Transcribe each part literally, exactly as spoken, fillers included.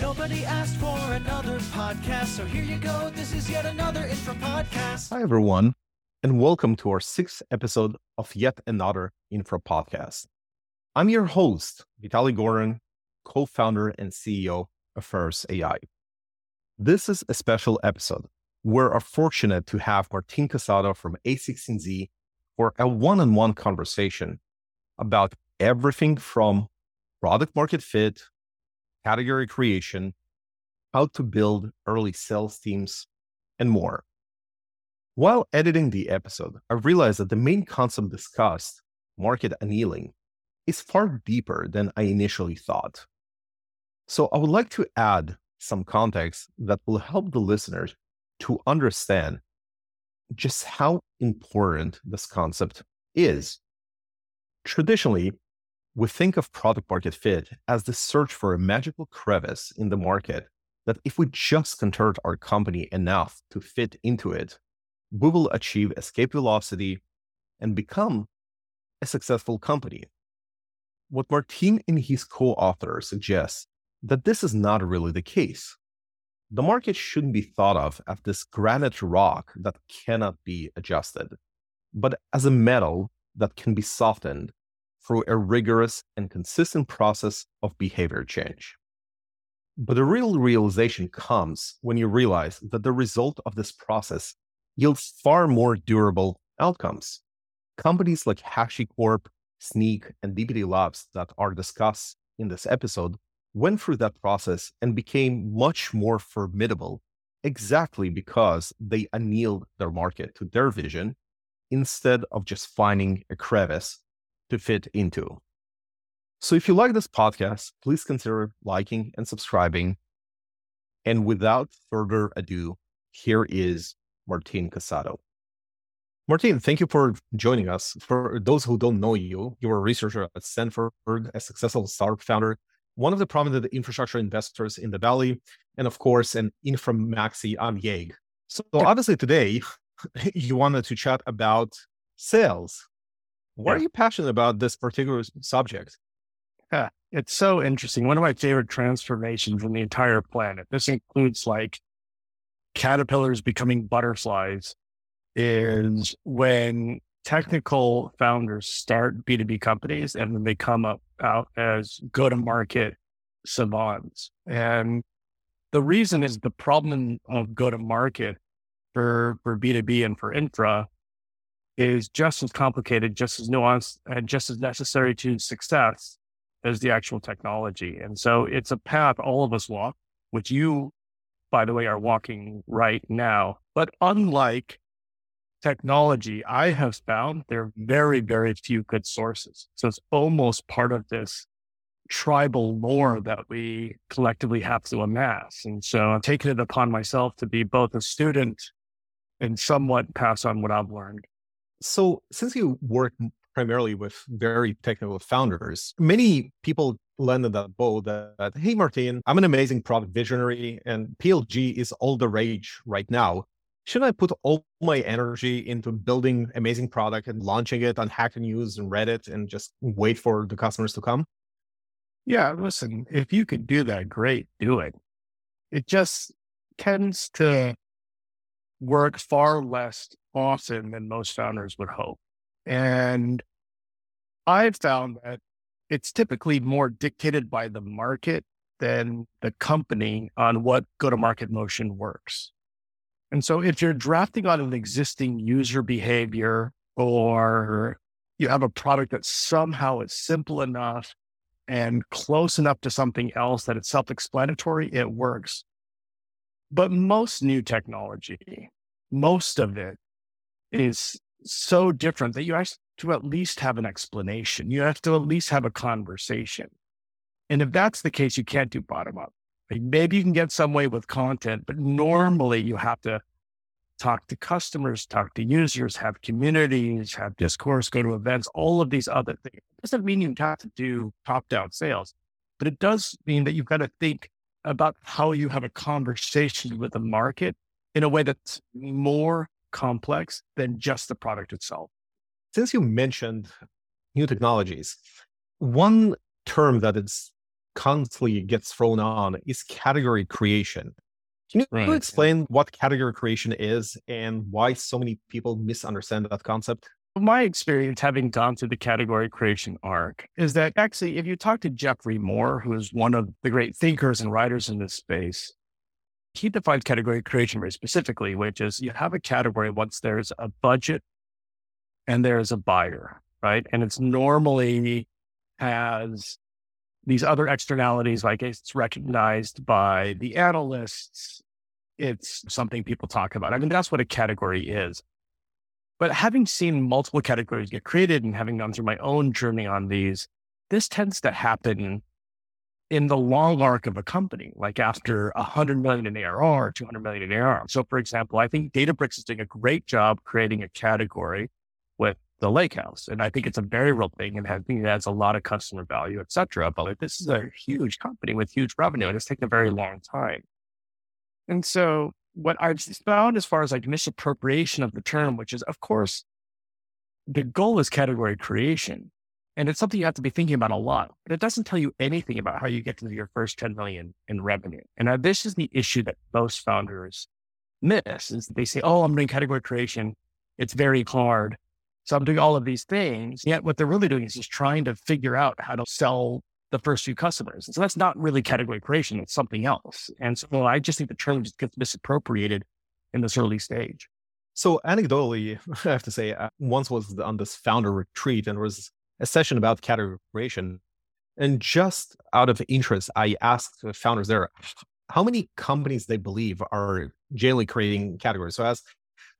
Nobody asked for another podcast, so here you go. This is yet another Infra Podcast. Hi, everyone, and welcome to our sixth episode of Yet Another Infra Podcast. I'm your host, Vitaly Gordon, co-founder and C E O of Faros A I. This is a special episode. We're fortunate to have Martin Casado from A sixteen Z for a one-on-one conversation about everything from product market fit, category creation, how to build early sales teams, and more. While editing the episode, I realized that the main concept discussed, market annealing, is far deeper than I initially thought. So I would like to add some context that will help the listeners to understand just how important this concept is. Traditionally, we think of product market fit as the search for a magical crevice in the market that if we just contort our company enough to fit into it, we will achieve escape velocity and become a successful company. What Martin and his co-author suggests that this is not really the case. The market shouldn't be thought of as this granite rock that cannot be adjusted, but as a metal that can be softened through a rigorous and consistent process of behavior change. But the real realization comes when you realize that the result of this process yields far more durable outcomes. Companies like HashiCorp, Snyk, and D B T Labs that are discussed in this episode went through that process and became much more formidable exactly because they annealed their market to their vision instead of just finding a crevice to fit into. So if you like this podcast, please consider liking and subscribing. And without further ado, here is Martin Casado. Martin, thank you for joining us. For those who don't know you, you're a researcher at Stanford, a successful startup founder, one of the prominent infrastructure investors in the Valley, and of course, an infra maxi on Yeg. So obviously today, you wanted to chat about sales. Why yeah. are you passionate about this particular subject? Yeah, it's so interesting. One of my favorite transformations in the entire planet. This includes like caterpillars becoming butterflies, is when technical founders start B two B companies and then they come up out as go-to-market savants. And the reason is the problem of go-to-market for, for B two B and for infra is just as complicated, just as nuanced, and just as necessary to success as the actual technology. And so it's a path all of us walk, which you, by the way, are walking right now. But unlike technology, I have found there are very, very few good sources. So it's almost part of this tribal lore that we collectively have to amass. And so I've taken it upon myself to be both a student and somewhat pass on what I've learned. So since you work primarily with very technical founders, many people landed that boat that, that, hey, Martin, I'm an amazing product visionary and P L G is all the rage right now. Should I put all my energy into building amazing product and launching it on Hacker News and Reddit and just wait for the customers to come? Yeah, listen, if you could do that, great, do it. It just tends to work far less often than most founders would hope. And I've found that it's typically more dictated by the market than the company on what go-to-market motion works. And so if you're drafting on an existing user behavior or you have a product that somehow is simple enough and close enough to something else that it's self-explanatory, it works. But most new technology, most of it is so different that you have to at least have an explanation. You have to at least have a conversation. And if that's the case, you can't do bottom-up. Maybe you can get some way with content, but normally you have to talk to customers, talk to users, have communities, have discourse, go to events, all of these other things. It doesn't mean you have to do top-down sales, but it does mean that you've got to think about how you have a conversation with the market in a way that's more complex than just the product itself. Since you mentioned new technologies, one term that is constantly gets thrown on is category creation. Can you right. explain what category creation is and why so many people misunderstand that concept? My experience, having gone through the category creation arc, is that actually, if you talk to Jeffrey Moore, who is one of the great thinkers and writers in this space, he defines category creation very specifically, which is you have a category once there's a budget and there's a buyer, right? And it's normally has these other externalities, like it's recognized by the analysts. It's something people talk about. I mean, that's what a category is. But having seen multiple categories get created and having gone through my own journey on these, this tends to happen in the long arc of a company, like after one hundred million in A R R, two hundred million in A R R. So for example, I think Databricks is doing a great job creating a category with the Lakehouse. And I think it's a very real thing. And I think it adds a lot of customer value, et cetera. But like, this is a huge company with huge revenue, and it's taken a very long time. And so what I've found as far as like misappropriation of the term, which is, of course, the goal is category creation. And it's something you have to be thinking about a lot, but it doesn't tell you anything about how you get to your first ten million in revenue. And this is the issue that most founders miss, is that they say, oh, I'm doing category creation. It's very hard. So I'm doing all of these things. Yet what they're really doing is just trying to figure out how to sell the first few customers. And so that's not really category creation. It's something else. And so well, I just think the term just gets misappropriated in this early stage. So anecdotally, I have to say, I once was on this founder retreat and there was a session about category creation. And just out of interest, I asked the founders there, how many companies they believe are generally creating categories? So I asked,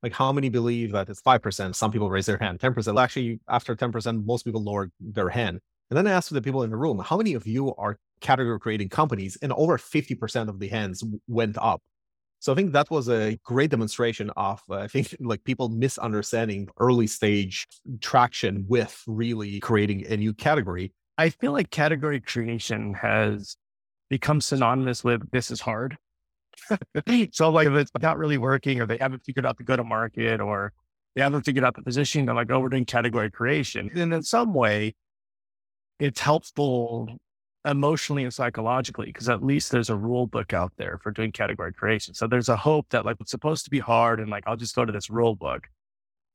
like, how many believe that it's five percent? Some people raise their hand, ten percent. Actually, after ten percent, most people lower their hand. And then I asked the people in the room, how many of you are category creating companies? And over fifty percent of the hands went up. So I think that was a great demonstration of, uh, I think, like people misunderstanding early stage traction with really creating a new category. I feel like category creation has become synonymous with this is hard. So like if it's not really working or they haven't figured out the go-to-market or they haven't figured out the positioning, they're like, oh, we're doing category creation. And in some way, it's helpful emotionally and psychologically, because at least there's a rule book out there for doing category creation. So there's a hope that like it's supposed to be hard and like, I'll just go to this rule book.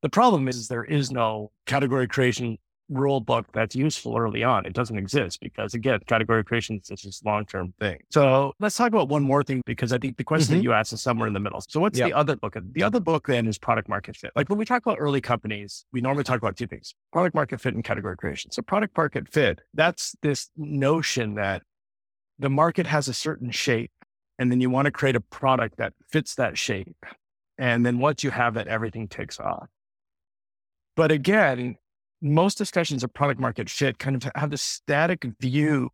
The problem is, is there is no category creation rule book that's useful early on. It doesn't exist because again, category creation is just this long-term thing. So let's talk about one more thing, because I think the question mm-hmm. that you asked is somewhere in the middle. So what's yep. the other book? The other book then is product market fit. Like when we talk about early companies, we normally talk about two things, product market fit and category creation. So product market fit, that's this notion that the market has a certain shape and then you want to create a product that fits that shape. And then once you have that, everything takes off. But again, most discussions of product market fit kind of have this static view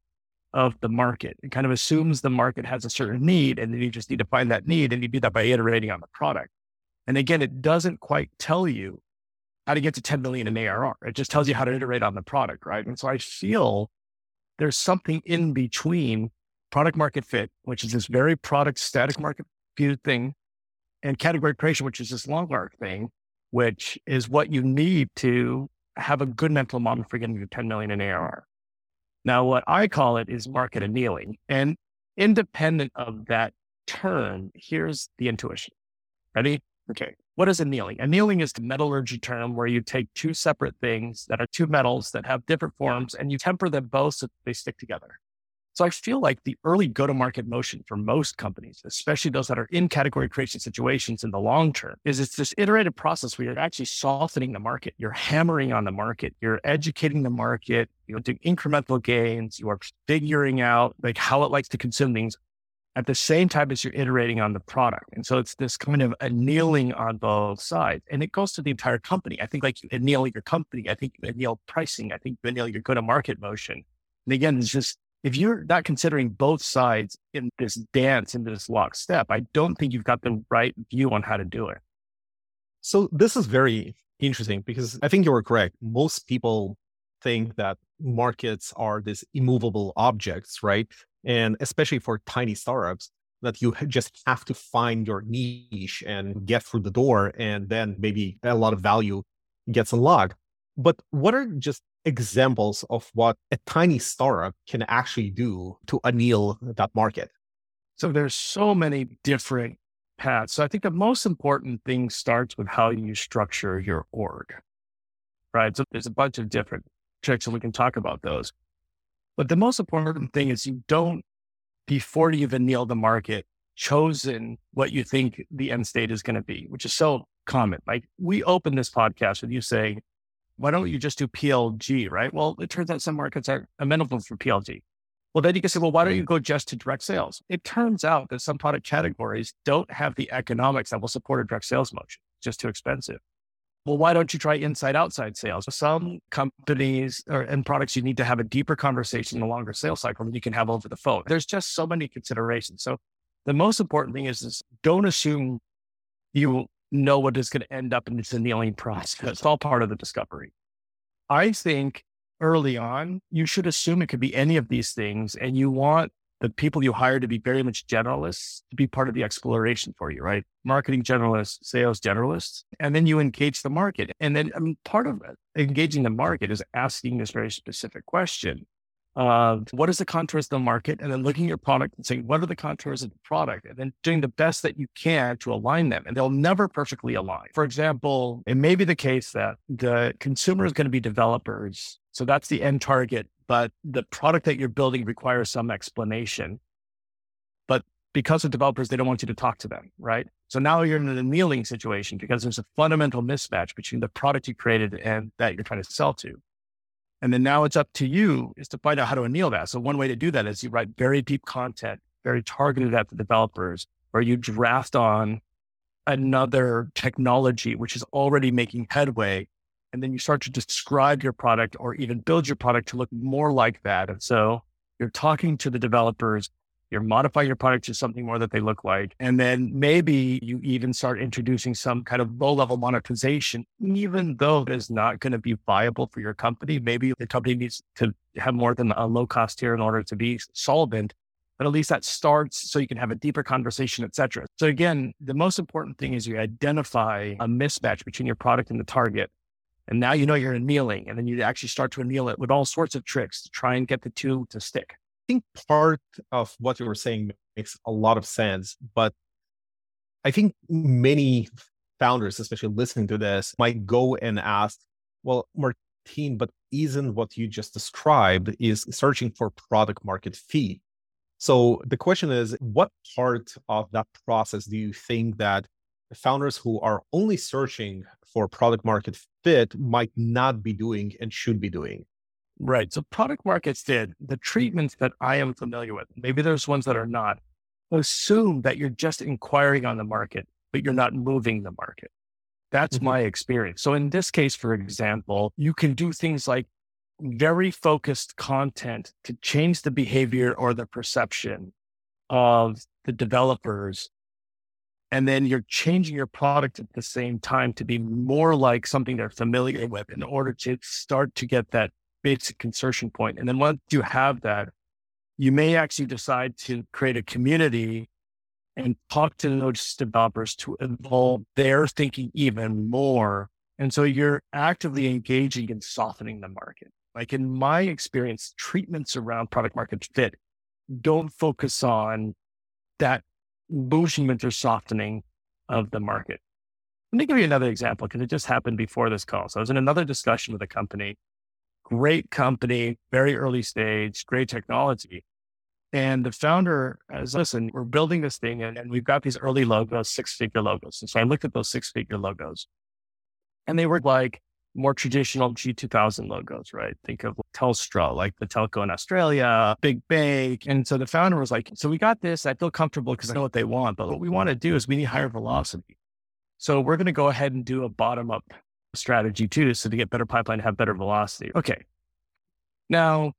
of the market. It kind of assumes the market has a certain need and then you just need to find that need and you do that by iterating on the product. And again, it doesn't quite tell you how to get to ten million in A R R. It just tells you how to iterate on the product, right? And so I feel there's something in between product market fit, which is this very product static market view thing, and category creation, which is this long arc thing, which is what you need to have a good mental model for getting to ten million in A R R. Now, what I call it is market annealing. And independent of that term, here's the intuition. Ready? Okay. What is annealing? Annealing is the metallurgy term where you take two separate things that are two metals that have different forms and you temper them both so that they stick together. So I feel like the early go-to-market motion for most companies, especially those that are in category creation situations in the long term, is it's this iterative process where you're actually softening the market. You're hammering on the market. You're educating the market. You're doing incremental gains. You are figuring out like how it likes to consume things at the same time as you're iterating on the product. And so it's this kind of annealing on both sides. And it goes to the entire company. I think like you anneal your company. I think you anneal pricing. I think you anneal your go-to-market motion. And again, it's just, if you're not considering both sides in this dance, in this lockstep, I don't think you've got the right view on how to do it. So this is very interesting because I think you were correct. Most people think that markets are these immovable objects, right? And especially for tiny startups, that you just have to find your niche and get through the door, and then maybe a lot of value gets unlocked. But what are just examples of what a tiny startup can actually do to anneal that market? So there's so many different paths. So I think the most important thing starts with how you structure your org, right? So there's a bunch of different tricks and we can talk about those. But the most important thing is you don't, before you've annealed the market, chosen what you think the end state is going to be, which is so common. Like we opened this podcast with you saying, why don't you just do P L G, right? Well, it turns out some markets are amenable for P L G. Well, then you can say, well, why don't you go just to direct sales? It turns out that some product categories don't have the economics that will support a direct sales motion. It's just too expensive. Well, why don't you try inside-outside sales? Some companies or and products, you need to have a deeper conversation, a longer sales cycle than you can have over the phone. There's just so many considerations. So the most important thing is, is don't assume you know what is going to end up in this annealing process. It's all part of the discovery. I think early on, you should assume it could be any of these things. And you want the people you hire to be very much generalists to be part of the exploration for you, right? Marketing generalists, sales generalists, and then you engage the market. And then I mean, part of engaging the market is asking this very specific question of what is the contours of the market? And then looking at your product and saying, what are the contours of the product? And then doing the best that you can to align them. And they'll never perfectly align. For example, it may be the case that the consumer is going to be developers. So that's the end target, but the product that you're building requires some explanation. But because of developers, they don't want you to talk to them, right? So now you're in an annealing situation because there's a fundamental mismatch between the product you created and that you're trying to sell to. And then now it's up to you is to find out how to anneal that. So one way to do that is you write very deep content, very targeted at the developers, or you draft on another technology, which is already making headway. And then you start to describe your product or even build your product to look more like that. And so you're talking to the developers, you're modifying your product to something more that they look like. And then maybe you even start introducing some kind of low-level monetization, even though it is not going to be viable for your company. Maybe the company needs to have more than a low cost tier in order to be solvent, but at least that starts so you can have a deeper conversation, et cetera. So again, the most important thing is you identify a mismatch between your product and the target. And now you know you're annealing, and then you actually start to anneal it with all sorts of tricks to try and get the two to stick. I think part of what you were saying makes a lot of sense, but I think many founders, especially listening to this, might go and ask, well, Martin, but isn't what you just described is searching for product market fit? So the question is, what part of that process do you think that founders who are only searching for product market fit might not be doing and should be doing? Right. So product market fit, the treatments that I am familiar with, maybe there's ones that are not, assume that you're just inquiring on the market, but you're not moving the market. That's mm-hmm. my experience. So in this case, for example, you can do things like very focused content to change the behavior or the perception of the developers. And then you're changing your product at the same time to be more like something they're familiar with in order to start to get that basic insertion point. And then once you have that, you may actually decide to create a community and talk to those developers to evolve their thinking even more. And so you're actively engaging and softening the market. Like in my experience, treatments around product market fit don't focus on that movement or softening of the market. Let me give you another example because it just happened before this call. So I was in another discussion with a company. Great company, very early stage, great technology. And the founder says, listen, we're building this thing and, and we've got these early logos, six-figure logos. And so I looked at those six-figure logos and they were like more traditional G two thousand logos, right? Think of Telstra, like the telco in Australia, big bank. And so the founder was like, so we got this, I feel comfortable because I know what they want, but what we want to do is we need higher velocity. So we're going to go ahead and do a bottom-up strategy too, so to get better pipeline, have better velocity. Okay. Now,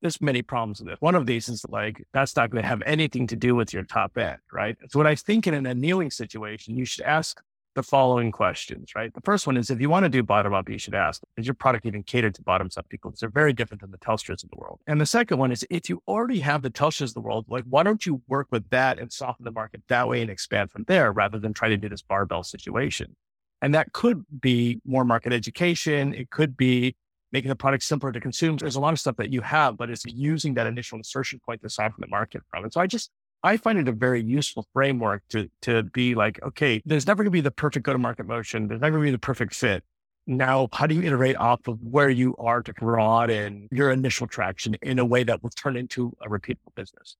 there's many problems with it. One of these is like, that's not going to have anything to do with your top end, right? So what I think in an annealing situation, you should ask the following questions, right? The first one is, if you want to do bottom-up, you should ask, is your product even catered to bottoms-up people? Because they're very different than the Telstras of the world. And the second one is, if you already have the Telstras of the world, like, why don't you work with that and soften the market that way and expand from there rather than try to do this barbell situation? And that could be more market education. It could be making the product simpler to consume. There's a lot of stuff that you have, but it's using that initial insertion point to siphon the market from. And so I just, I find it a very useful framework to to be like, okay, there's never going to be the perfect go-to-market motion. There's never going to be the perfect fit. Now, how do you iterate off of where you are to broaden your initial traction in a way that will turn into a repeatable business?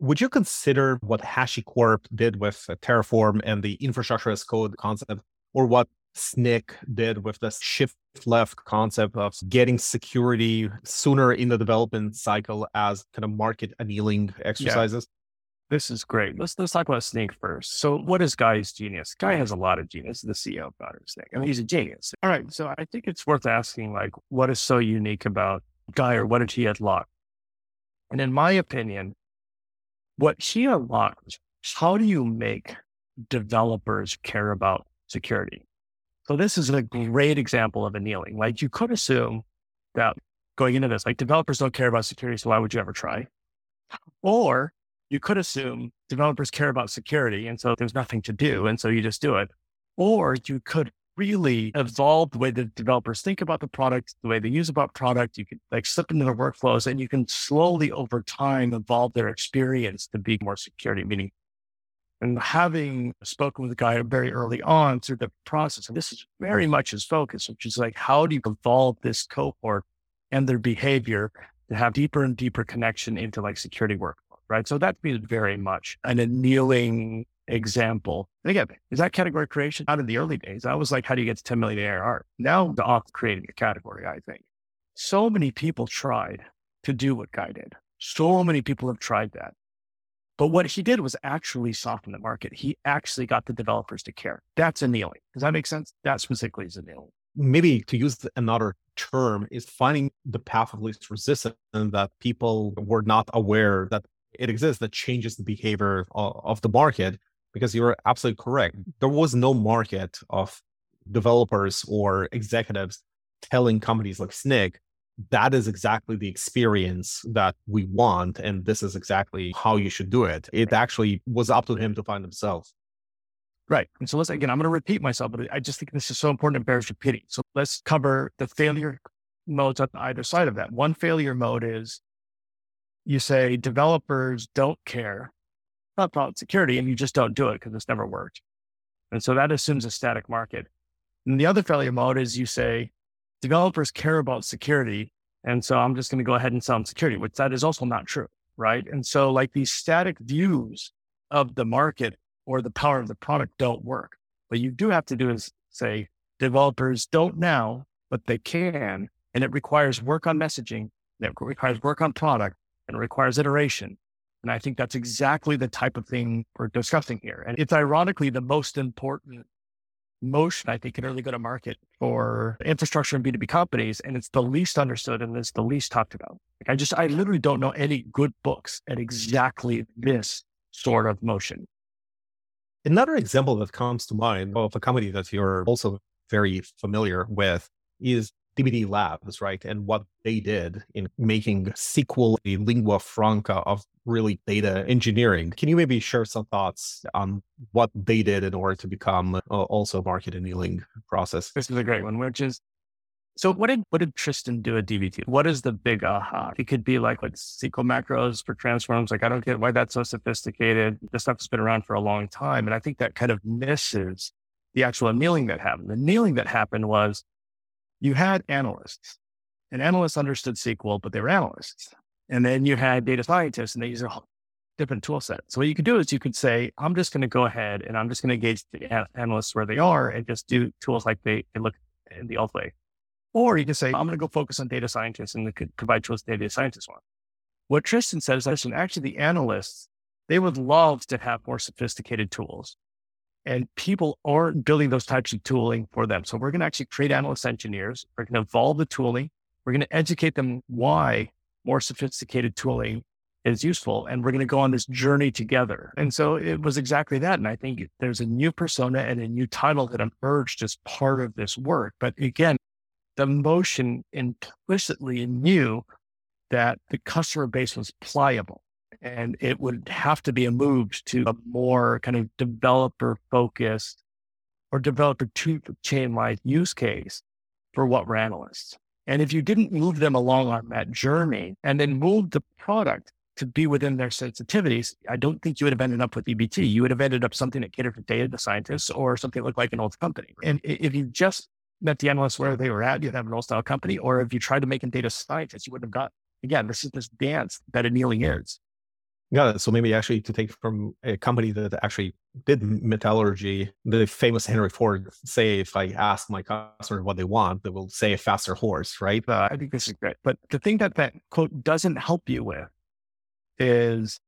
Would you consider what HashiCorp did with Terraform and the infrastructure as code concept, or what Snyk did with the shift left concept of getting security sooner in the development cycle as kind of market annealing exercises? Yeah. This is great. Let's let's talk about Snyk first. So what is Guy's genius? Guy has a lot of genius, the C E O of Snyk. I mean, he's a genius. All right. So I think it's worth asking, like, what is so unique about Guy, or what did he unlock? And in my opinion, what he unlocked, how do you make developers care about security? So this is a great example of annealing. Like, you could assume that going into this, like, developers don't care about security, so why would you ever try? Or you could assume developers care about security, and so there's nothing to do, and so you just do it. Or you could really evolve the way that developers think about the product, the way they use about product. You could like slip into their workflows, and you can slowly over time evolve their experience to be more security meaning. And having spoken with a guy very early on through the process, and this is very much his focus, which is like, how do you evolve this cohort and their behavior to have deeper and deeper connection into like security work? Right. So that is very much an annealing example. And again, is that category creation? Out of the early days, I was like, how do you get to ten million A R R? Now the auth creating a category, I think. So many people tried to do what Guy did. So many people have tried that. But what he did was actually soften the market. He actually got the developers to care. That's annealing. Does that make sense? That specifically is annealing. Maybe to use another term is finding the path of least resistance that people were not aware that it exists, that changes the behavior of, of the market, because you're absolutely correct. There was no market of developers or executives telling companies like Snyk, that is exactly the experience that we want, and this is exactly how you should do it. It actually was up to him to find himself. Right. And so let's, again, I'm going to repeat myself, but I just think this is so important, it bears repeating. So let's cover the failure modes on either side of that. One failure mode is, you say developers don't care about security, and you just don't do it because it's never worked. And so that assumes a static market. And the other failure mode is you say developers care about security, and so I'm just going to go ahead and sell them security, which that is also not true, right? And so like these static views of the market or the power of the product don't work. What you do have to do is say developers don't now, but they can, and it requires work on messaging, and it requires work on product, and it requires iteration. And I think that's exactly the type of thing we're discussing here. And it's ironically the most important motion, I think, in early go-to-market for infrastructure and B two B companies. And it's the least understood, and it's the least talked about. Like I just, I literally don't know any good books at exactly this sort of motion. Another example that comes to mind of a company that you're also very familiar with is D B T Labs, right? And what they did in making S Q L a lingua franca of really data engineering. Can you maybe share some thoughts on what they did in order to become uh, also a market annealing process? This is a great one, which is, so what did what did Tristan do at D B T? What is the big aha? It could be like like S Q L macros for transforms. Like, I don't get why that's so sophisticated. This stuff has been around for a long time. And I think that kind of misses the actual annealing that happened. The annealing that happened was, you had analysts, and analysts understood S Q L, but they were analysts. And then you had data scientists, and they use a whole different tool set. So what you could do is you could say, I'm just going to go ahead and I'm just going to engage the analysts where they are and just do tools like they, they look in the old way. Or you can say, I'm going to go focus on data scientists and provide tools data scientists want. What Tristan said is, listen, actually the analysts, they would love to have more sophisticated tools. And people aren't building those types of tooling for them. So we're going to actually create analyst engineers. We're going to evolve the tooling. We're going to educate them why more sophisticated tooling is useful. And we're going to go on this journey together. And so it was exactly that. And I think there's a new persona and a new title that emerged as part of this work. But again, the motion implicitly knew that the customer base was pliable. And it would have to be a move to a more kind of developer focused or develop a toolchain-like use case for what were analysts. And if you didn't move them along on that journey and then move the product to be within their sensitivities, I don't think you would have ended up with D B T. You would have ended up something that catered for data scientists or something that looked like an old company. And if you just met the analysts where they were at, you'd have an old style company. Or if you tried to make them data scientists, you wouldn't have got, again, this is this dance that annealing is. Yeah. So maybe actually to take from a company that actually did metallurgy, the famous Henry Ford, say, if I ask my customer what they want, they will say a faster horse, right? Uh, I think this is great. But the thing that that quote doesn't help you with is,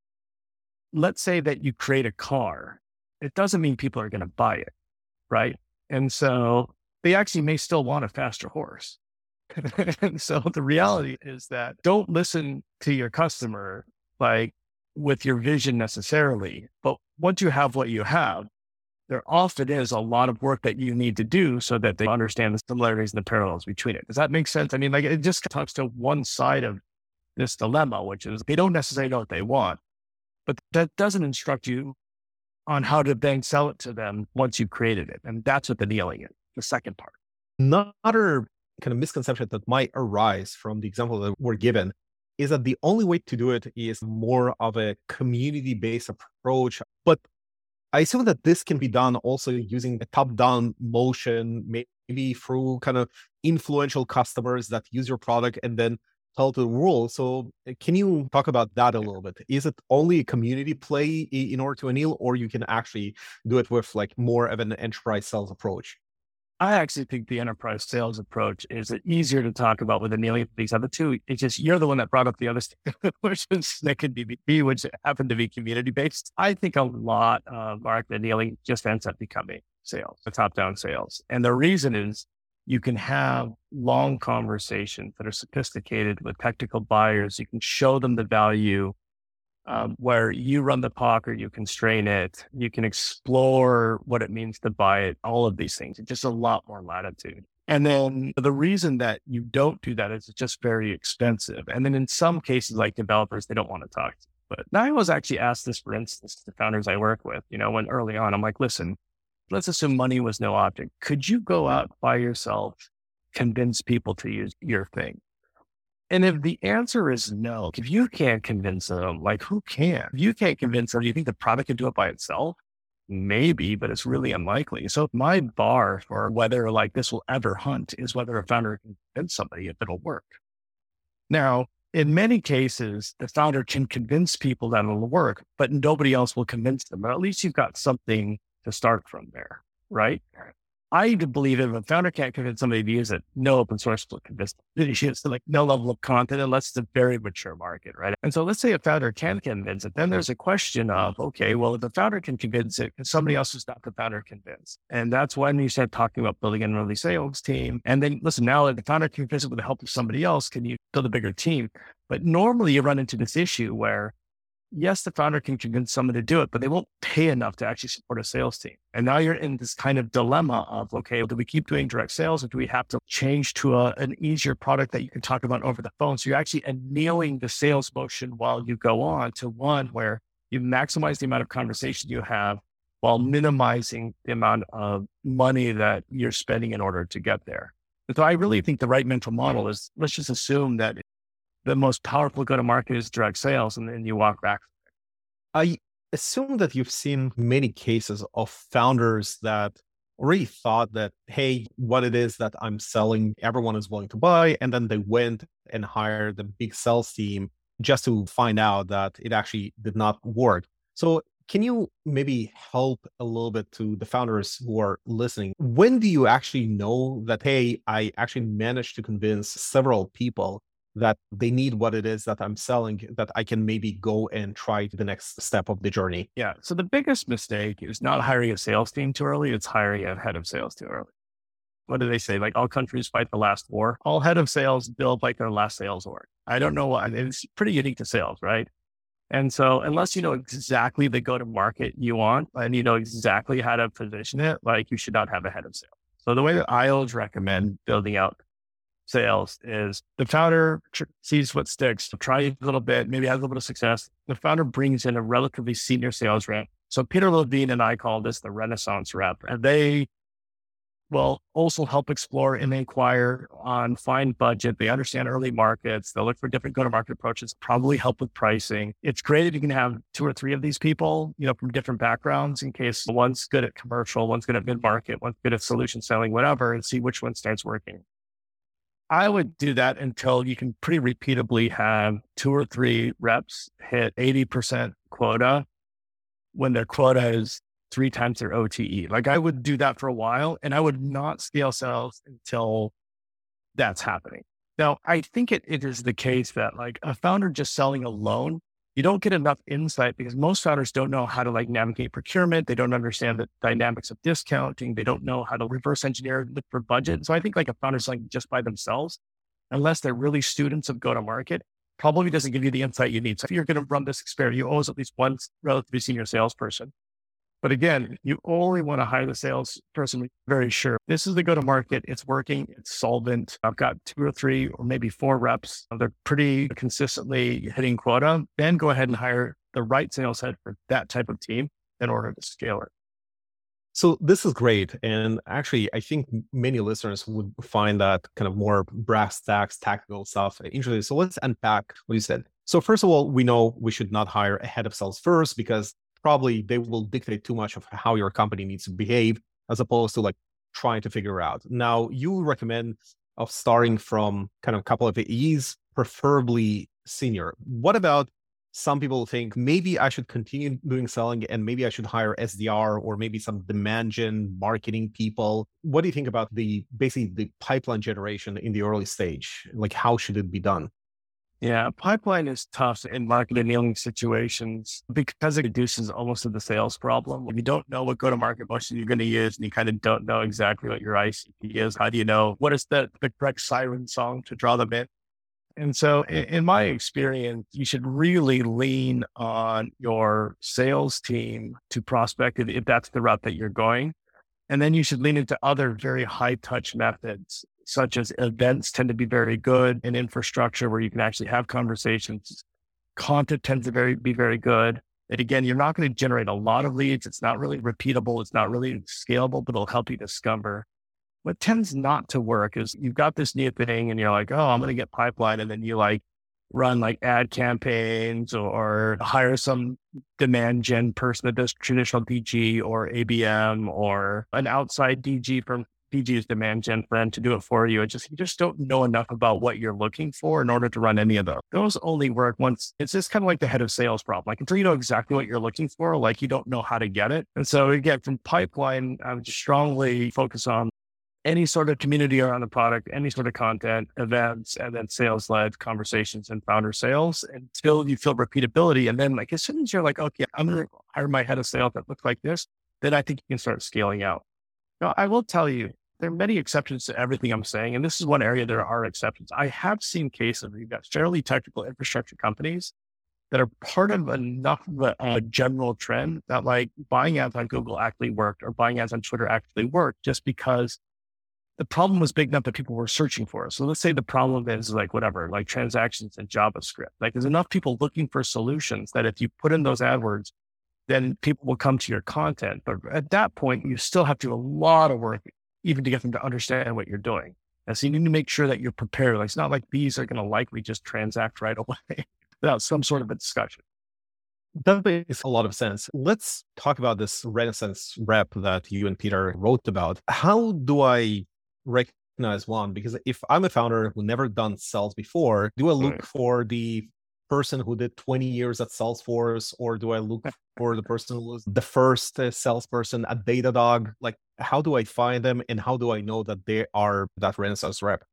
let's say that you create a car. It doesn't mean people are going to buy it, right? And so they actually may still want a faster horse. And so the reality is that don't listen to your customer like with your vision necessarily, but once you have what you have, there often is a lot of work that you need to do so that they understand the similarities and the parallels between it. Does that make sense? I mean, like it just talks to one side of this dilemma, which is they don't necessarily know what they want, but that doesn't instruct you on how to then sell it to them once you've created it. And that's what the annealing is, the second part. Another kind of misconception that might arise from the example that we're given is that the only way to do it is more of a community-based approach. But I assume that this can be done also using a top-down motion, maybe through kind of influential customers that use your product and then tell the world. So can you talk about that a little bit? Is it only a community play in order to anneal, or you can actually do it with like more of an enterprise sales approach? I actually think the enterprise sales approach is easier to talk about with annealing these other two. It's just, you're the one that brought up the other stuff, which is Snyk and D B T, which happened to be community-based. I think a lot of market annealing just ends up becoming sales, the top-down sales. And the reason is you can have long conversations that are sophisticated with technical buyers. You can show them the value um, where you run the P O C or you constrain it. You can explore what it means to buy it, all of these things. It's just a lot more latitude. And then the reason that you don't do that is it's just very expensive. And then in some cases, like developers, they don't want to talk to you. But now I was actually asked this, for instance, the founders I work with, you know, when early on, I'm like, listen, let's assume money was no object. Could you go out by yourself, convince people to use your thing? And if the answer is no, if you can't convince them, like who can? If you can't convince them, do you think the product can do it by itself? Maybe, but it's really unlikely. So my bar for whether like this will ever hunt is whether a founder can convince somebody if it'll work. Now, in many cases, the founder can convince people that it'll work, but nobody else will convince them. But at least you've got something to start from there, right? I believe if a founder can't convince somebody to use it, no open source will convince them to use it, like no level of content, unless it's a very mature market, right? And so let's say a founder can convince it, then there's a question of, okay, well, if the founder can convince it, can somebody else who's not the founder convince? And that's when you start talking about building an early sales team. And then listen, now if the founder can convince it with the help of somebody else, can you build a bigger team? But normally you run into this issue where yes, the founder can convince someone to do it, but they won't pay enough to actually support a sales team. And now you're in this kind of dilemma of, okay, well, do we keep doing direct sales or do we have to change to a, an easier product that you can talk about over the phone? So you're actually annealing the sales motion while you go on to one where you maximize the amount of conversation you have while minimizing the amount of money that you're spending in order to get there. And so I really think the right mental model is, let's just assume that the most powerful go-to-market is direct sales, and then you walk back. I assume that you've seen many cases of founders that already thought that, hey, what it is that I'm selling, everyone is willing to buy, and then they went and hired the big sales team just to find out that it actually did not work. So can you maybe help a little bit to the founders who are listening? When do you actually know that, hey, I actually managed to convince several people that they need what it is that I'm selling, that I can maybe go and try the next step of the journey? Yeah. So the biggest mistake is not hiring a sales team too early. It's hiring a head of sales too early. What do they say? Like all countries fight the last war. All head of sales build like their last sales org. I don't know why. It's pretty unique to sales, right? And so unless you know exactly the go-to-market you want and you know exactly how to position it, like you should not have a head of sales. So the way that I always recommend building out sales is the founder tr- sees what sticks, so try a little bit, maybe has a little bit of success. The founder brings in a relatively senior sales rep. So Peter Levine and I call this the Renaissance rep, and they will also help explore and inquire on fine budget. They understand early markets. They'll look for different go-to-market approaches, probably help with pricing. It's great if you can have two or three of these people, you know, from different backgrounds in case one's good at commercial, one's good at mid-market, one's good at solution selling, whatever, and see which one starts working. I would do that until you can pretty repeatably have two or three reps hit eighty percent quota when their quota is three times their O T E. Like I would do that for a while, and I would not scale sales until that's happening. Now, I think it, it is the case that like a founder just selling alone, you don't get enough insight because most founders don't know how to like navigate procurement. They don't understand the dynamics of discounting. They don't know how to reverse engineer look for budget. So I think like a founder selling just by themselves, unless they're really students of go-to-market, probably doesn't give you the insight you need. So if you're going to run this experiment, you always at least one relatively senior salesperson. But again, you only want to hire the salesperson very sure. This is the go-to-market. It's working. It's solvent. I've got two or three or maybe four reps. They're pretty consistently hitting quota. Then go ahead and hire the right sales head for that type of team in order to scale it. So this is great. And actually, I think many listeners would find that kind of more brass tacks, tactical stuff interesting. So let's unpack what you said. So first of all, we know we should not hire a head of sales first because probably they will dictate too much of how your company needs to behave as opposed to like trying to figure out. Now, you recommend of starting from kind of a couple of A Es, preferably senior. What about some people think maybe I should continue doing selling and maybe I should hire S D R or maybe some demand gen marketing people? What do you think about the basically the pipeline generation in the early stage? Like how should it be done? Yeah, pipeline is tough in market annealing situations because it reduces almost to the sales problem. If you don't know what go-to-market motion you're going to use and you kind of don't know exactly what your I C P is, how do you know what is the, the correct siren song to draw them in? And so in, in my experience, you should really lean on your sales team to prospect if that's the route that you're going. And then you should lean into other very high-touch methods, such as events tend to be very good in infrastructure where you can actually have conversations. Content tends to very, be very good. And again, you're not going to generate a lot of leads. It's not really repeatable. It's not really scalable, but it'll help you discover. What tends not to work is you've got this new thing and you're like, oh, I'm going to get pipeline. And then you like run like ad campaigns or hire some demand gen person that does traditional D G or A B M or an outside D G firm. D G's demand gen friend to do it for you. It just, you just don't know enough about what you're looking for in order to run any of those. Those only work once. It's just kind of like the head of sales problem. Like until you know exactly what you're looking for, like you don't know how to get it. And so again, from pipeline, I would strongly focus on any sort of community around the product, any sort of content, events, and then sales-led conversations and founder sales until you feel repeatability. And then like, as soon as you're like, okay, I'm going to hire my head of sales that looks like this, then I think you can start scaling out. Now, I will tell you, there are many exceptions to everything I'm saying. And this is one area there are exceptions. I have seen cases where you've got fairly technical infrastructure companies that are part of enough of a, a general trend that like buying ads on Google actually worked or buying ads on Twitter actually worked just because the problem was big enough that people were searching for it. So let's say the problem is like whatever, like transactions and JavaScript. Like there's enough people looking for solutions that if you put in those AdWords, then people will come to your content. But at that point, you still have to do a lot of work even to get them to understand what you're doing. And so you need to make sure that you're prepared. Like, it's not like these are going to likely just transact right away without some sort of a discussion. That makes a lot of sense. Let's talk about this Renaissance rep that you and Peter wrote about. How do I recognize one? Because if I'm a founder who never done sales before, do I look right. for the person who did twenty years at Salesforce, or do I look for the person who was the first salesperson at Datadog? Like, how do I find them and how do I know that they are that Renaissance rep?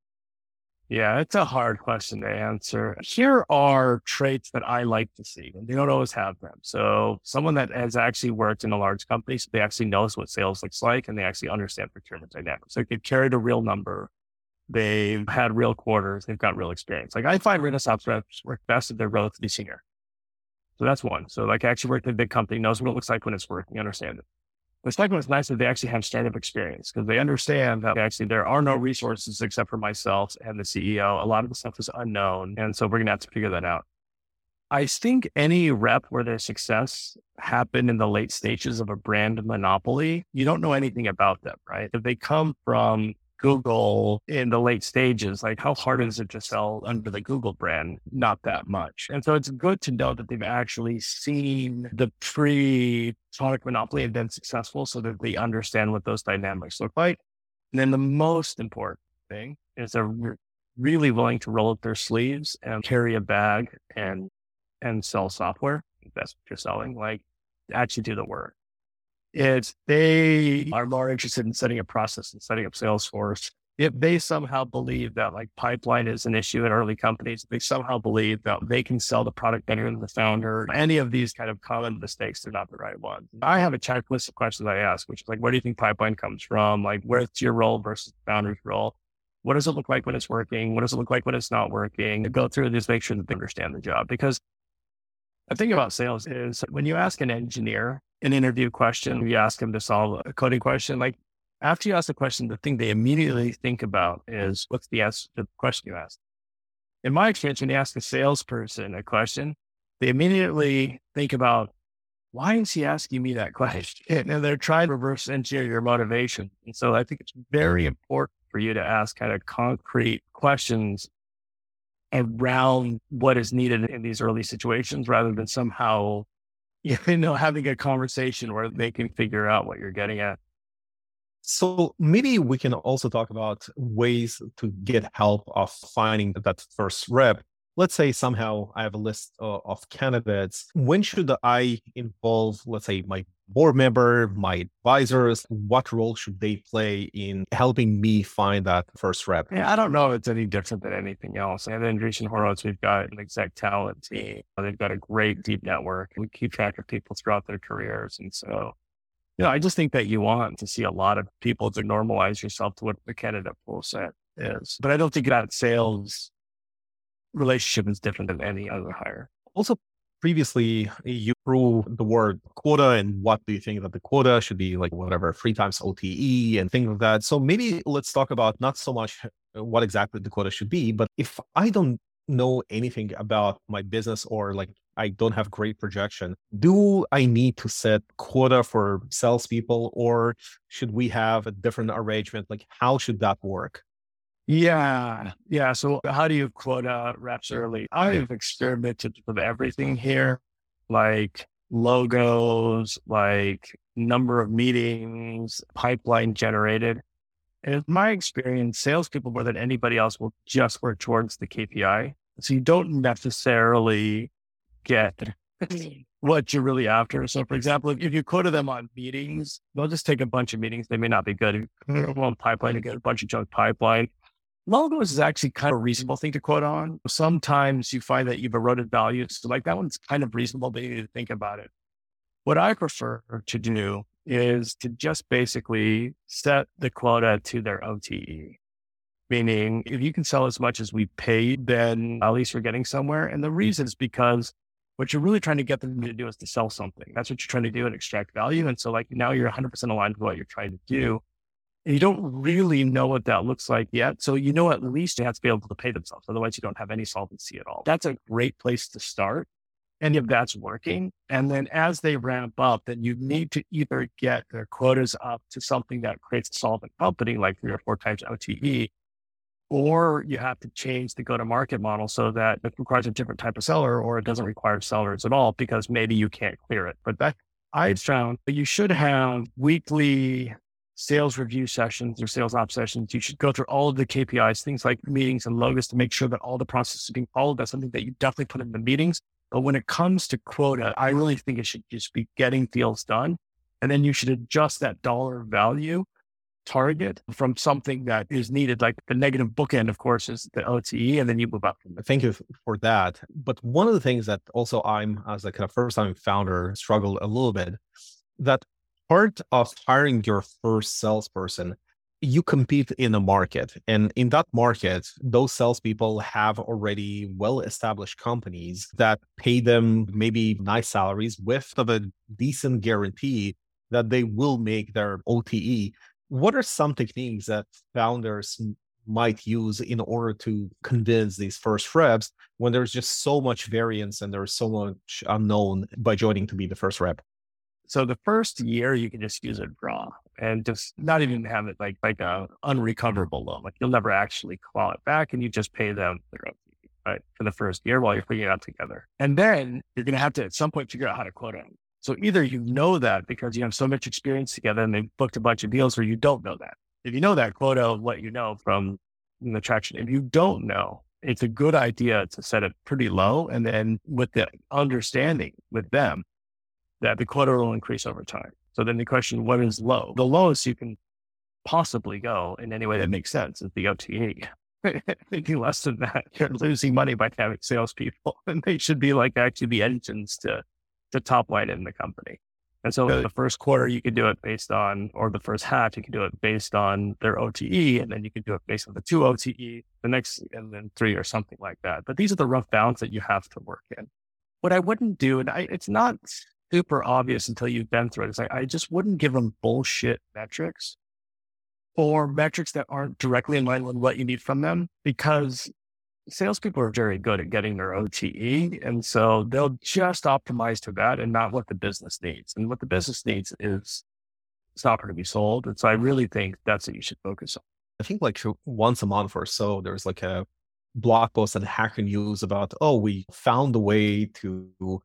Yeah, it's a hard question to answer. Here are traits that I like to see, and they don't always have them. So someone that has actually worked in a large company, so they actually knows what sales looks like and they actually understand procurement dynamics. So they've carried a real number. They've had real quarters. They've got real experience. Like I find Renaissance reps work best if they're relatively senior. So that's one. So like actually worked in a big company, knows what it looks like when it's working, understand it. The second one is nice that they actually have startup experience because they understand that actually there are no resources except for myself and the C E O. A lot of the stuff is unknown. And so we're going to have to figure that out. I think any rep where their success happened in the late stages of a brand monopoly, you don't know anything about them, right? If they come from Google in the late stages, like how hard is it to sell under the Google brand? Not that much. And so it's good to know that they've actually seen the pre-product monopoly and been successful so that they understand what those dynamics look like. And then the most important thing is they're really willing to roll up their sleeves and carry a bag and and sell software. If that's what you're selling, like actually do the work. It's they are more interested in setting up process and setting up Salesforce. If they somehow believe that like pipeline is an issue in early companies, they somehow believe that they can sell the product better than the founder, any of these kind of common mistakes, they're not the right ones. I have a checklist of questions I ask, which is like, where do you think pipeline comes from? Like, where's your role versus the founder's role? What does it look like when it's working? What does it look like when it's not working? Go through this, make sure that they understand the job. Because the thing about sales is when you ask an engineer an interview question, you ask them to solve a coding question, like after you ask the question, the thing they immediately think about is what's the answer to the question you asked. In my experience, when you ask a salesperson a question, they immediately think about, why is he asking me that question? And they're trying to reverse engineer your motivation. And so I think it's very important for you to ask kind of concrete questions around what is needed in these early situations rather than somehow, you know, having a conversation where they can figure out what you're getting at. So maybe we can also talk about ways to get help of finding that first rep. Let's say somehow I have a list of candidates. When should I involve, let's say, my board member, my advisors? What role should they play in helping me find that first rep? Yeah, I don't know if it's any different than anything else. At Andreessen Horowitz, we've got an exec talent team. They've got a great deep network. We keep track of people throughout their careers. And so, you know, I just think that you want to see a lot of people to normalize yourself to what the candidate pool set is. But I don't think that sales relationship is different than any other hire. Also, previously, you threw the word quota and what do you think that the quota should be, like whatever, three times O T E and things like that. So maybe let's talk about not so much what exactly the quota should be, but if I don't know anything about my business or like I don't have great projection, do I need to set quota for salespeople or should we have a different arrangement? Like how should that work? Yeah. Yeah. So how do you quota reps early? I've experimented with everything here, like logos, like number of meetings, pipeline generated. And in my experience, salespeople more than anybody else will just work towards the K P I. So you don't necessarily get what you're really after. So for example, if, if you quota them on meetings, they'll just take a bunch of meetings. They may not be good. If you quota them on pipeline, you get a bunch of junk pipeline. Logos is actually kind of a reasonable thing to quote on. Sometimes you find that you've eroded value. So like that one's kind of reasonable, but you need to think about it. What I prefer to do is to just basically set the quota to their O T E. Meaning if you can sell as much as we paid, then at least you're getting somewhere. And the reason is because what you're really trying to get them to do is to sell something. That's what you're trying to do and extract value. And so like now you're one hundred percent aligned with what you're trying to do. And you don't really know what that looks like yet. So, you know, at least you have to be able to pay themselves. Otherwise, you don't have any solvency at all. That's a great place to start. And if that's working, and then as they ramp up, then you need to either get their quotas up to something that creates a solvent company, like three or four times O T E, or you have to change the go-to-market model so that it requires a different type of seller or it doesn't require sellers at all because maybe you can't clear it. But that I've found that you should have weekly sales review sessions or sales ops sessions. You should go through all of the K P Is, things like meetings and logos to make sure that all the process is being followed. That's something that you definitely put in the meetings. But when it comes to quota, I really think it should just be getting deals done. And then you should adjust that dollar value target from something that is needed. Like the negative bookend, of course, is the O T E, and then you move up. Thank you for that. But one of the things that also I'm, as a kind of first time founder, struggled a little bit, that part of hiring your first salesperson, you compete in a market. And in that market, those salespeople have already well-established companies that pay them maybe nice salaries with of a decent guarantee that they will make their O T E. What are some techniques that founders might use in order to convince these first reps when there's just so much variance and there's so much unknown by joining to be the first rep? So the first year you can just use it raw and just not even have it like like a unrecoverable loan. Like you'll never actually claw it back and you just pay them their own fee, right? For the first year while you're putting it out together. And then you're going to have to at some point figure out how to quote it. So either you know that because you have so much experience together and they've booked a bunch of deals, or you don't know that. If you know that, quota of what you know from the traction. If you don't know, it's a good idea to set it pretty low. And then with the understanding with them that the quota will increase over time. So then the question, what is low? The lowest you can possibly go in any way that makes sense is the O T E. Thinking less than that, you're losing money by having salespeople, and they should be like actually the engines to the top line in the company. And so the first quarter, you can do it based on, or the first half, you can do it based on their O T E, and then you can do it based on the two O T E, the next, and then three or something like that. But these are the rough bounds that you have to work in. What I wouldn't do, and I, it's not super obvious until you've been through it, is like, I just wouldn't give them bullshit metrics or metrics that aren't directly in line with what you need from them, because salespeople are very good at getting their O T E. And so they'll just optimize to that and not what the business needs. And what the business needs is software to be sold. And so I really think that's what you should focus on. I think like once a month or so, there's like a blog post on Hacker News about, oh, we found a way to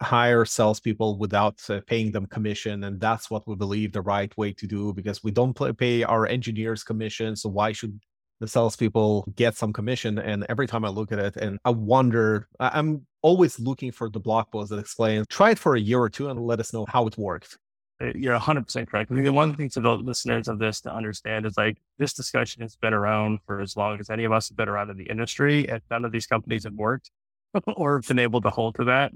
hire salespeople without uh, paying them commission. And that's what we believe the right way to do, because we don't pay our engineers commission. So why should the salespeople get some commission? And every time I look at it and I wonder, I'm always looking for the blog post that explains, try it for a year or two and let us know how it worked. You're one hundred percent correct. I mean, the one thing to the listeners of this to understand is like, this discussion has been around for as long as any of us have been around in the industry, and none of these companies have worked or been able to hold to that.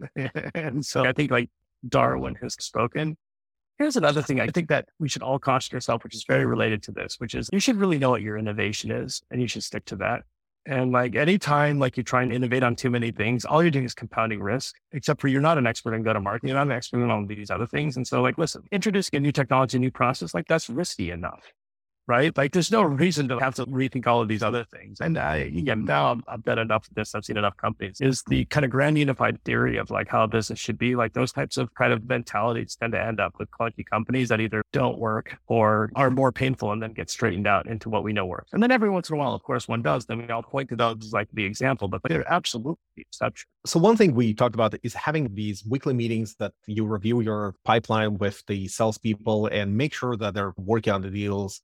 And so I think like Darwin has spoken. Here's another thing I think that we should all caution ourselves, which is very related to this, which is you should really know what your innovation is, and you should stick to that. And like anytime, like you try and innovate on too many things, all you're doing is compounding risk, except for you're not an expert in go-to-market. You're not an expert in all these other things. And so like, listen, introducing a new technology, new process, like that's risky enough, right? Like there's no reason to have to rethink all of these other things. And I, yeah, now I've done enough of this. I've seen enough companies is the kind of grand unified theory of like how business should be. Like those types of kind of mentalities tend to end up with clunky companies that either don't work or are more painful and then get straightened out into what we know works. And then every once in a while, of course, one does. Then we all point to those as like the example, but they're absolutely the exception. So one thing we talked about is having these weekly meetings that you review your pipeline with the salespeople and make sure that they're working on the deals.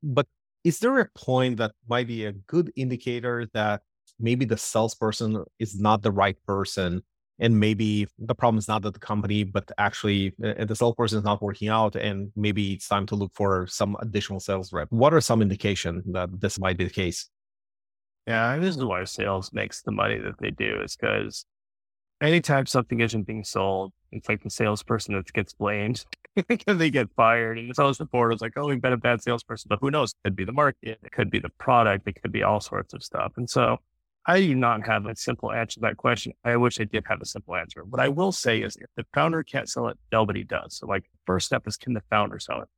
But is there a point that might be a good indicator that maybe the salesperson is not the right person, and maybe the problem is not at the company, but actually uh, the salesperson is not working out, and maybe it's time to look for some additional sales rep? What are some indications that this might be the case? Yeah, this is why sales makes the money that they do, is because anytime something isn't being sold, it's like the salesperson that gets blamed because they get fired. And it's always before it was like, oh, we've been a bad salesperson, but who knows? It could be the market. It could be the product. It could be all sorts of stuff. And so I do not have a simple answer to that question. I wish I did have a simple answer. What I will say is if the founder can't sell it, nobody does. So like first step is, can the founder sell it?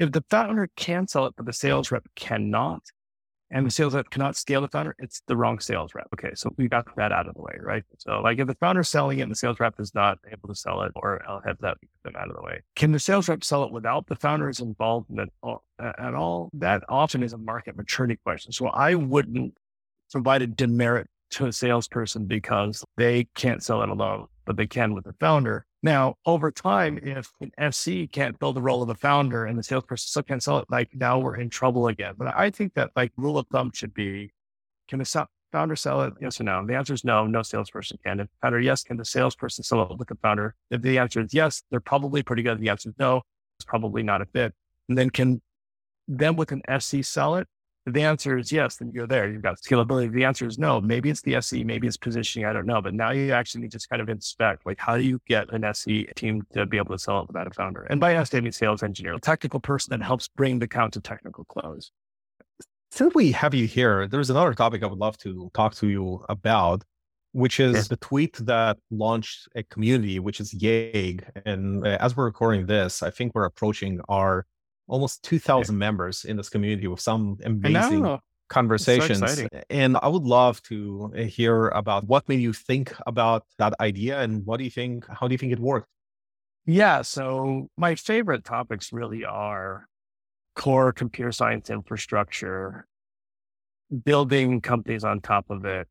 If the founder can sell it, but the sales rep cannot, and the sales rep cannot scale the founder, it's the wrong sales rep. Okay, so we got that out of the way, right? So like if the founder's selling it and the sales rep is not able to sell it, or I'll have that them out of the way. Can the sales rep sell it without the founder is involved in it all, at all? That often is a market maturity question. So I wouldn't provide a demerit to a salesperson because they can't sell it alone, but they can with the founder. Now, over time, if an F C can't fill the role of the founder and the salesperson still can't sell it, like now we're in trouble again. But I think that like rule of thumb should be, can the founder sell it? Yes or no? And the answer is no, no salesperson can. If the founder, yes, can the salesperson sell it with the founder? If the answer is yes, they're probably pretty good. If the answer is no, it's probably not a fit. And then can them with an F C sell it? If the answer is yes, then you're there. You've got scalability. If the answer is no, maybe it's the S E, maybe it's positioning, I don't know. But now you actually need to kind of inspect, like, how do you get an S E team to be able to sell it without a founder? And by S E, I mean sales engineer, a technical person that helps bring the account to technical close. Since we have you here, there's another topic I would love to talk to you about, which is yeah. the tweet that launched a community, which is Yeg. And as we're recording this, I think we're approaching our almost two thousand members in this community with some amazing conversations. So and I would love to hear about what made you think about that idea and what do you think, how do you think it worked? Yeah. So my favorite topics really are core computer science infrastructure, building companies on top of it.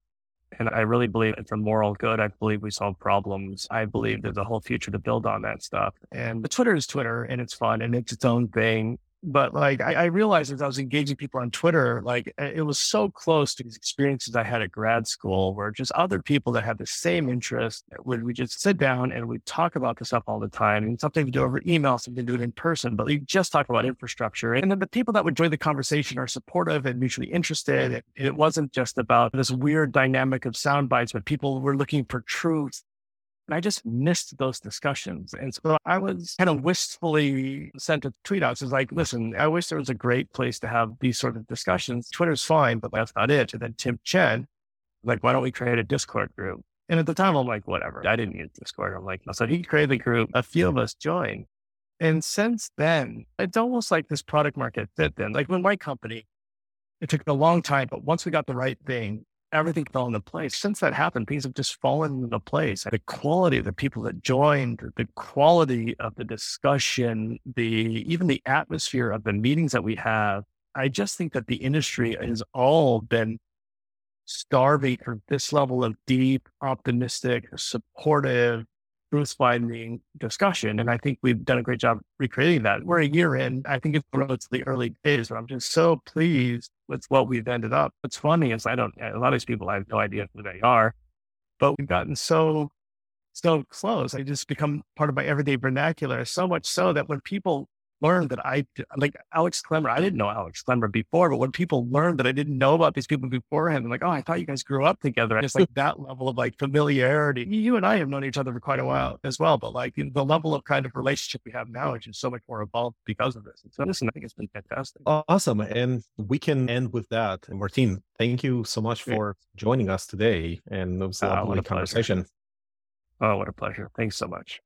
And I really believe it's a moral good. I believe we solve problems. I believe there's a whole future to build on that stuff. And Twitter is Twitter and it's fun and it's its own thing. But like, I, I realized as I was engaging people on Twitter, like it was so close to these experiences I had at grad school where just other people that had the same interest, would we just sit down and we talk about this stuff all the time, and something to do over email, something to do it in person, but you just talk about infrastructure. And then the people that would join the conversation are supportive and mutually interested. It, it wasn't just about this weird dynamic of sound bites, but people were looking for truth. And I just missed those discussions. And so I was kind of wistfully sent a tweet out. So it's like, listen, I wish there was a great place to have these sort of discussions. Twitter's fine, but that's not it. And then Tim Chen, like, why don't we create a Discord group? And at the time, I'm like, whatever. I didn't use Discord. I'm like, no. So he created the group. A few of us joined. And since then, it's almost like this product market fit then. Like when my company, it took a long time, but once we got the right thing, everything fell into place. Since that happened, things have just fallen into place. The quality of the people that joined, the quality of the discussion, the even the atmosphere of the meetings that we have. I just think that the industry has all been starving for this level of deep, optimistic, supportive, truth-finding discussion. And I think we've done a great job recreating that. We're a year in. I think it's relatively early days, but I'm just so pleased with what we've ended up. What's funny is I don't, a lot of these people, I have no idea who they are, but we've gotten so, so close. I just become part of my everyday vernacular, so much so that when people learn that I, like Alex Clemmer, I didn't know Alex Clemmer before, but when people learn that I didn't know about these people before him, I'm like, oh, I thought you guys grew up together. And it's like that level of like familiarity. You and I have known each other for quite a while as well, but like you know, the level of kind of relationship we have now is just so much more evolved because of this. And so listen, I think it's been fantastic. Awesome. And we can end with that. Martin, thank you so much for joining us today. And it was a lovely oh, what a conversation. Pleasure. Oh, what a pleasure. Thanks so much.